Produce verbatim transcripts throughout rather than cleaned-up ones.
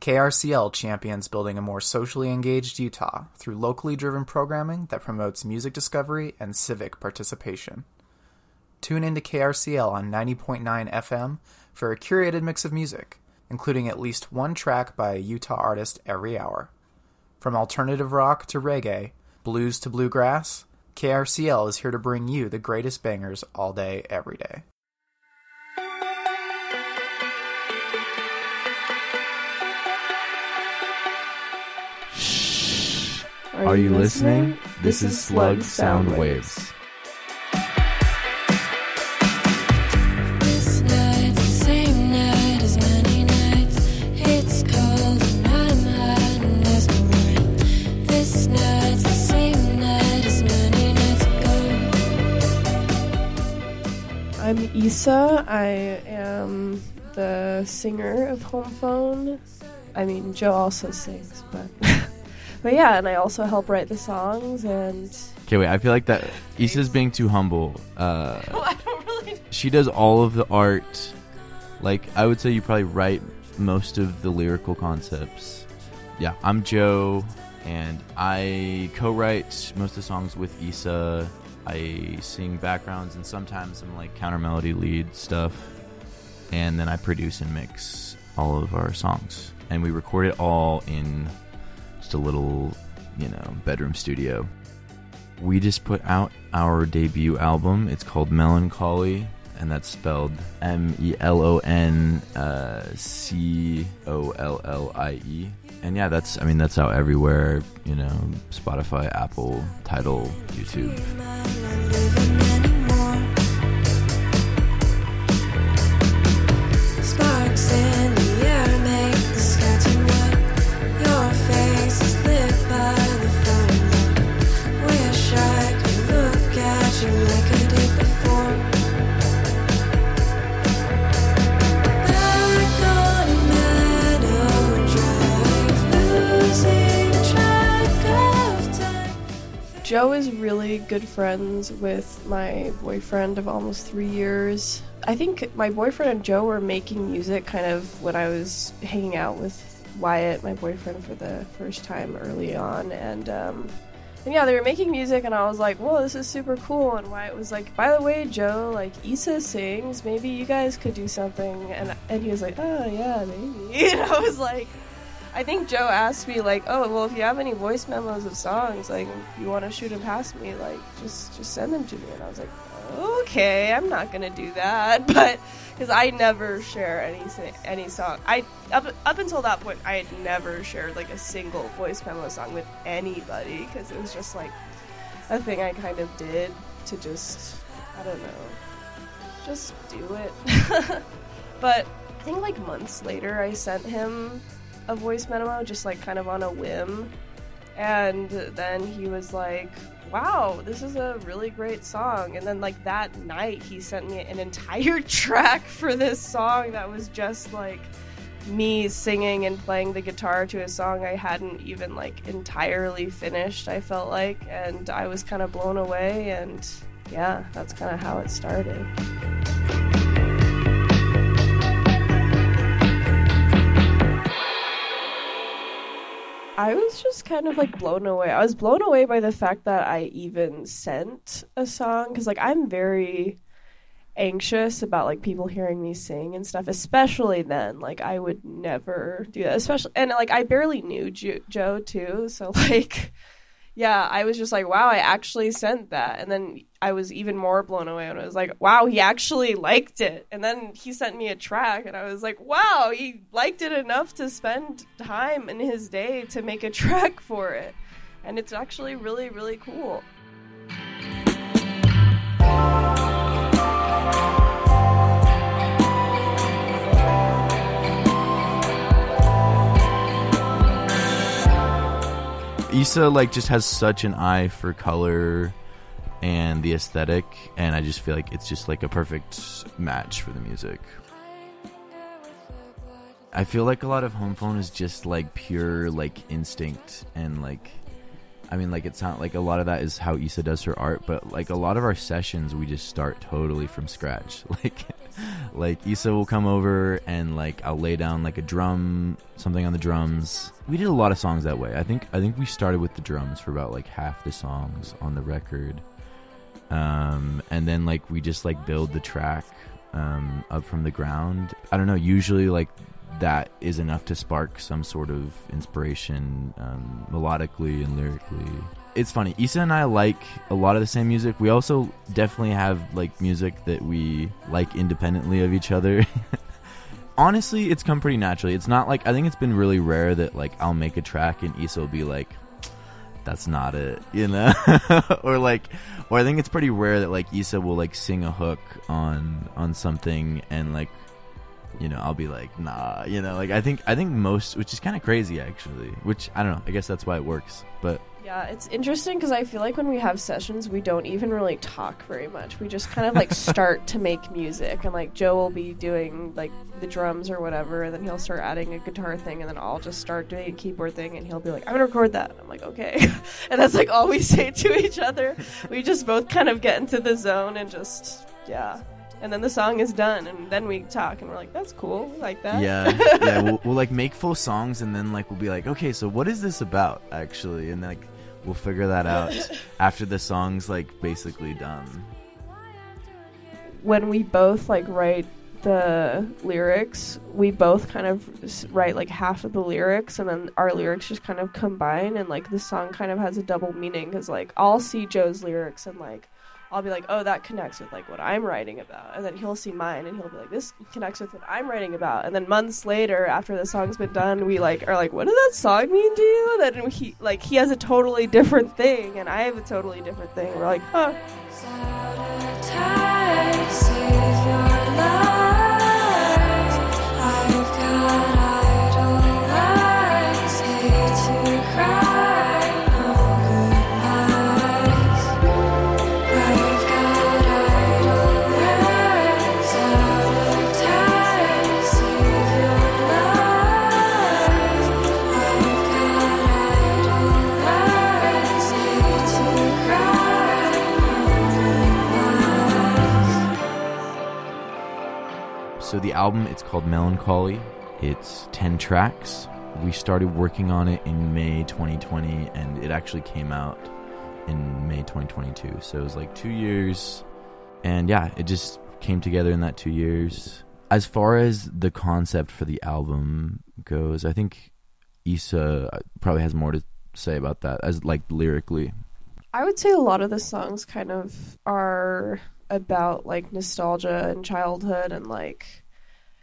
K R C L champions building a more socially engaged Utah through locally driven programming that promotes music discovery and civic participation. Tune into K R C L on ninety point nine F M for a curated mix of music, including at least one track by a Utah artist every hour. From alternative rock to reggae, blues to bluegrass, K R C L is here to bring you the greatest bangers all day, every day. Shh. Are, Are you listening? listening? This, this is Slug Soundwaves. Soundwaves. I'm Issa. I am the singer of Home Phone. I mean, Joe also sings, but but yeah, and I also help write the songs. And okay, wait, I feel like that Issa's being too humble. Uh, well, I don't really. She does all of the art. Like I would say, you probably write most of the lyrical concepts. Yeah, I'm Joe, and I co-write most of the songs with Issa. I sing backgrounds and sometimes some like counter melody lead stuff, and then I produce and mix all of our songs, and we record it all in just a little, you know, bedroom studio. We just put out our debut album. It's called Mellon Collie, and that's spelled M E L O N C O L L I E. And yeah, that's, I mean, that's out everywhere, you know, Spotify, Apple, Tidal, YouTube. Joe is really good friends with my boyfriend of almost three years. I think my boyfriend and Joe were making music kind of when I was hanging out with Wyatt, my boyfriend, for the first time early on. And, um, and yeah, they were making music, and I was like, whoa, this is super cool. And Wyatt was like, by the way, Joe, like, Issa sings. Maybe you guys could do something. And, and he was like, oh, yeah, maybe. And I was like... I think Joe asked me, like, oh, well, if you have any voice memos of songs, like, if you want to shoot them past me, like, just just send them to me. And I was like, okay, I'm not going to do that. But, because I never share any any song. I up, up until that point, I had never shared, like, a single voice memo song with anybody. Because it was just, like, a thing I kind of did to just, I don't know, just do it. But I think, like, months later, I sent him... a voice memo, just like kind of on a whim, and then he was like, wow, this is a really great song. And then like that night he sent me an entire track for this song that was just like me singing and playing the guitar to a song I hadn't even like entirely finished, I felt like, and I was kind of blown away. And yeah, that's kind of how it started. I was just kind of, like, blown away. I was blown away by the fact that I even sent a song. Because, like, I'm very anxious about, like, people hearing me sing and stuff. Especially then. Like, I would never do that. Especially, and, like, I barely knew Jo- Joe, too. So, like, yeah, I was just like, wow, I actually sent that. And then I was even more blown away. And I was like, wow, he actually liked it. And then he sent me a track. And I was like, wow, he liked it enough to spend time in his day to make a track for it. And it's actually really, really cool. Issa, like, just has such an eye for color and the aesthetic, and I just feel like it's just, like, a perfect match for the music. I feel like a lot of Home Phone is just, like, pure, like, instinct, and, like, I mean, like, it's not, like, a lot of that is how Issa does her art, but, like, a lot of our sessions, we just start totally from scratch. Like... Like, Issa will come over and, like, I'll lay down, like, a drum, something on the drums. We did a lot of songs that way. I think I think we started with the drums for about, like, half the songs on the record. Um, and then, like, we just, like, build the track um, up from the ground. I don't know, usually, like, that is enough to spark some sort of inspiration um, melodically and lyrically. It's funny, Issa and I like a lot of the same music. We also definitely have like music that we like independently of each other. Honestly, it's come pretty naturally. It's not like, I think it's been really rare that like I'll make a track and Issa will be like, that's not it, you know? or like or I think it's pretty rare that like Issa will like sing a hook on on something and like, you know, I'll be like, nah, you know, like I think I think most, which is kind of crazy actually, which I don't know, I guess that's why it works. But yeah, it's interesting because I feel like when we have sessions, we don't even really talk very much. We just kind of like start to make music, and like Joe will be doing like the drums or whatever, and then he'll start adding a guitar thing, and then I'll just start doing a keyboard thing, and he'll be like, I'm gonna record that, and I'm like, okay. And that's like all we say to each other. We just both kind of get into the zone and just, yeah. And then the song is done, and then we talk, and we're like, that's cool, we like that. Yeah, yeah. We'll, we'll, like, make full songs, and then, like, we'll be like, okay, so what is this about, actually? And, like, we'll figure that out after the song's, like, basically done. When we both, like, write the lyrics, we both kind of write, like, half of the lyrics, and then our lyrics just kind of combine, and, like, the song kind of has a double meaning, because, like, I'll see Joe's lyrics, and, like, I'll be like, oh, that connects with, like, what I'm writing about. And then he'll see mine, and he'll be like, this connects with what I'm writing about. And then months later, after the song's been done, we, like, are like, what did that song mean to you? Then he, like, he has a totally different thing, and I have a totally different thing. We're like, huh. So the album, it's called Mellon Collie. It's ten tracks. We started working on it in May twenty twenty, and it actually came out in May twenty twenty-two. So it was like two years, and yeah, it just came together in that two years. As far as the concept for the album goes, I think Issa probably has more to say about that, as like lyrically. I would say a lot of the songs kind of are about like nostalgia and childhood, and like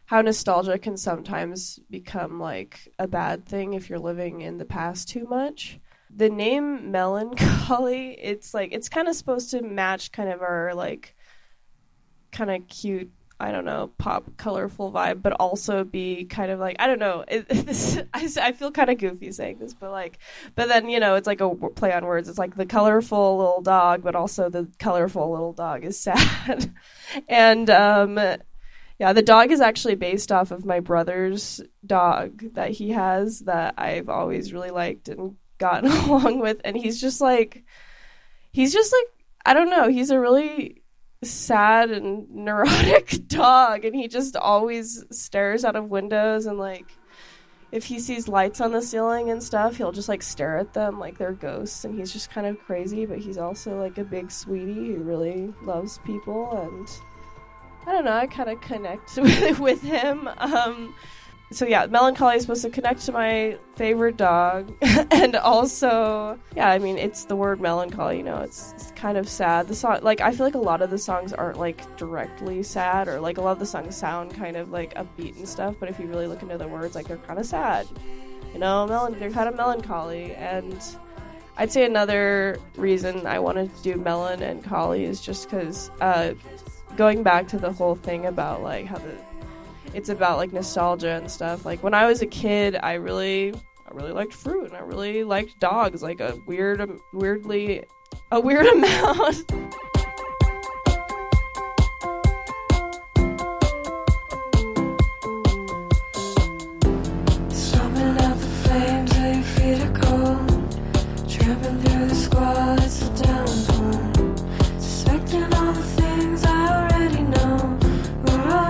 how nostalgia can sometimes become like a bad thing if you're living in the past too much. The name Mellon Collie, it's like, it's kind of supposed to match kind of our like kind of cute, I don't know, pop, colorful vibe, but also be kind of like, I don't know, it, this, I, I feel kind of goofy saying this, but like, but then, you know, it's like a play on words. It's like the colorful little dog, but also the colorful little dog is sad. And um, yeah, the dog is actually based off of my brother's dog that he has that I've always really liked and gotten along with. And he's just like, he's just like, I don't know, he's a really sad and neurotic dog, and he just always stares out of windows, and like if he sees lights on the ceiling and stuff, he'll just like stare at them like they're ghosts, and he's just kind of crazy, but he's also like a big sweetie who really loves people, and I don't know, I kind of connect with him. Um so yeah, Mellon Collie is supposed to connect to my favorite dog. And also, yeah, I mean, it's the word melancholy, you know, it's, it's kind of sad. The song, like, I feel like a lot of the songs aren't, like, directly sad, or, like, a lot of the songs sound kind of, like, upbeat and stuff, but if you really look into the words, like, they're kind of sad, you know, melon- they're kind of melancholy, and I'd say another reason I wanted to do Mellon and Collie is just because, uh, going back to the whole thing about, like, how the it's about like nostalgia and stuff. Like when I was a kid, I really, I really liked fruit, and I really liked dogs. Like a weird, um, weirdly, a weird amount. Slumping out the flames, your feet are cold. Tramping through the squad, it's a downpour. Suspecting all the things I already know. We're all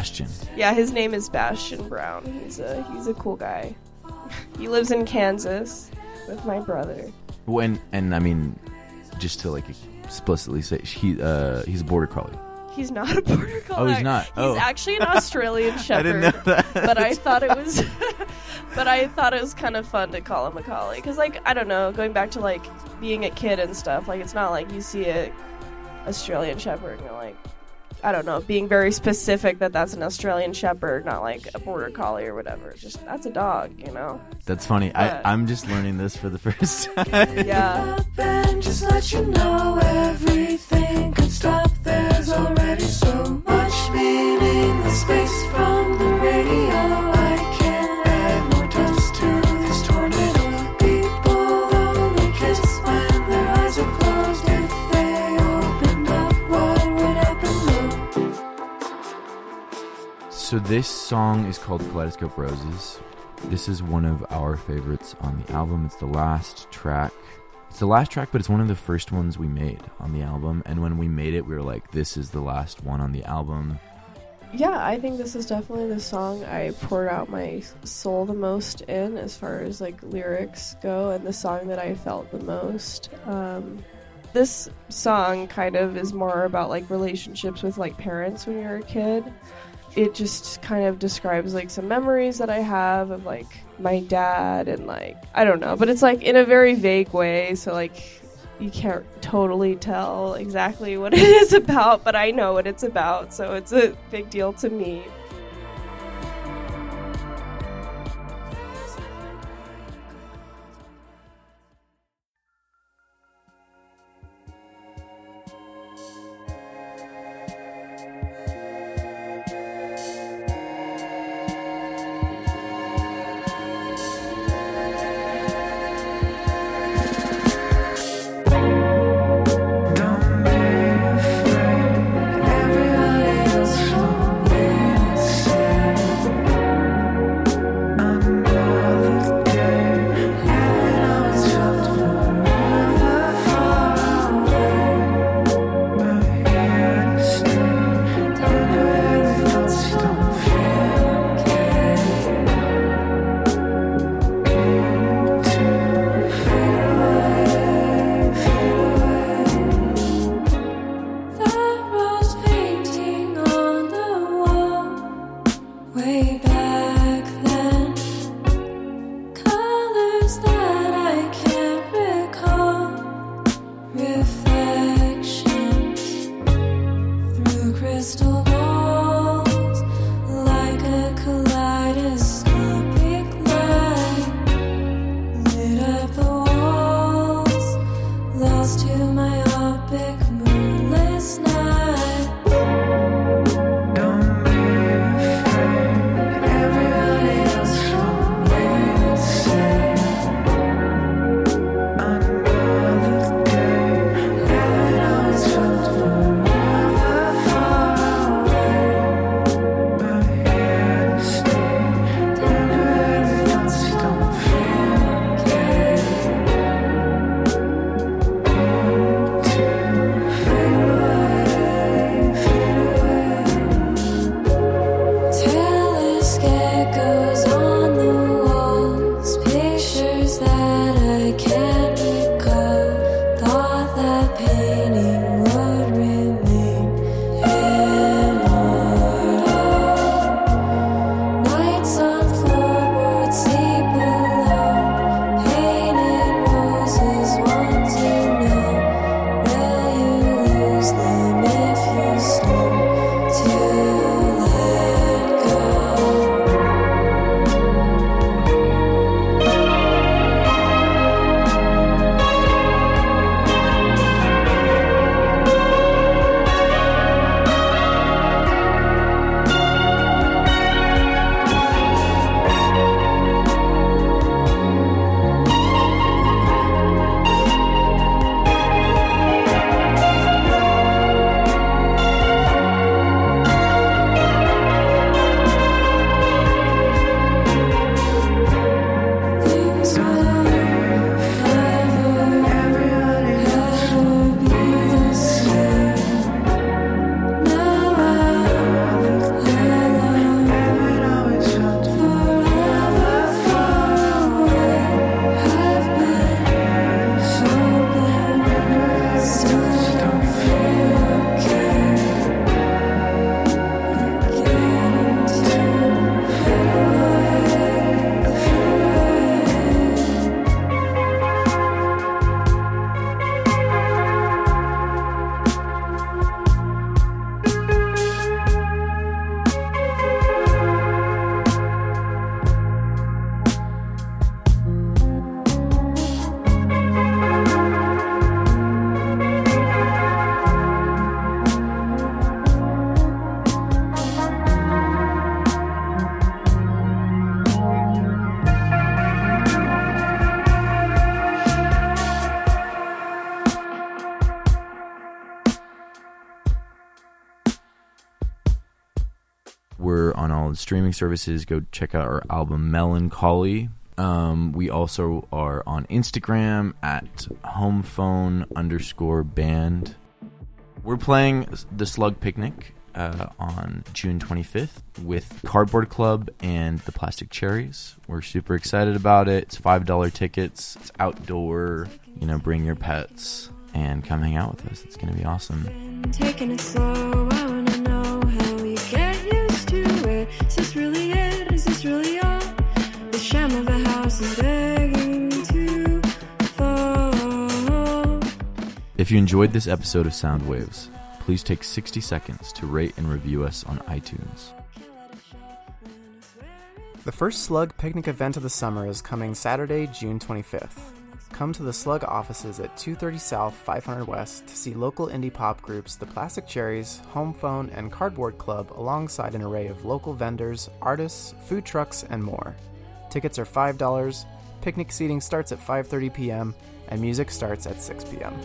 Bastion. Yeah, his name is Bastion Brown. He's a he's a cool guy. He lives in Kansas with my brother. When and I mean, just to like explicitly say, he uh, he's a border collie. He's not a border collie. Oh, he's not. He's oh. actually an Australian shepherd. I didn't know that. But I thought it was, but I thought it was kind of fun to call him a collie because, like, I don't know, going back to like being a kid and stuff. Like, it's not like you see a Australian shepherd and you're like, I don't know, being very specific that that's an Australian shepherd, not like a border collie or whatever. Just that's a dog, you know. That's funny. But, I I'm just learning this for the first time. Yeah. And just let you know everything could stop. There's already so much meaningless space from the radio. I can't add more dust to this tornado. People only kiss when their eyes are closed. If they opened up, what would happen though? So this song is called Kaleidoscope Roses. This is one of our favorites on the album. It's the last track. It's the last track, but it's one of the first ones we made on the album. And when we made it, we were like, this is the last one on the album. Yeah, I think this is definitely the song I poured out my soul the most in as far as like lyrics go, and the song that I felt the most. Um, this song kind of is more about like relationships with like parents when you're a kid. It just kind of describes like some memories that I have of like my dad and like, I don't know, but it's like in a very vague way. So like you can't totally tell exactly what it is about, but I know what it's about. So it's a big deal to me. streaming services, go check out our album Mellon Collie. Um, we also are on Instagram at Home Phone underscore band. We're playing the Slug Picnic uh, on June twenty-fifth with Cardboard Club and the Plastic Cherries. We're super excited about it. It's five dollars tickets. It's outdoor. You know, bring your pets and come hang out with us. It's going to be awesome. Taking it slow. I want to know how we get used to it. Is this really it? Is this really all? The sham of a house is begging to fall. If you enjoyed this episode of Soundwaves, please take sixty seconds to rate and review us on iTunes. The first Slug Picnic event of the summer is coming Saturday, June twenty-fifth. Come to the Slug offices at two thirty South, five hundred West to see local indie pop groups The Plastic Cherries, Home Phone, and Cardboard Club alongside an array of local vendors, artists, food trucks, and more. Tickets are five dollars, picnic seating starts at five thirty p.m., and music starts at six p.m.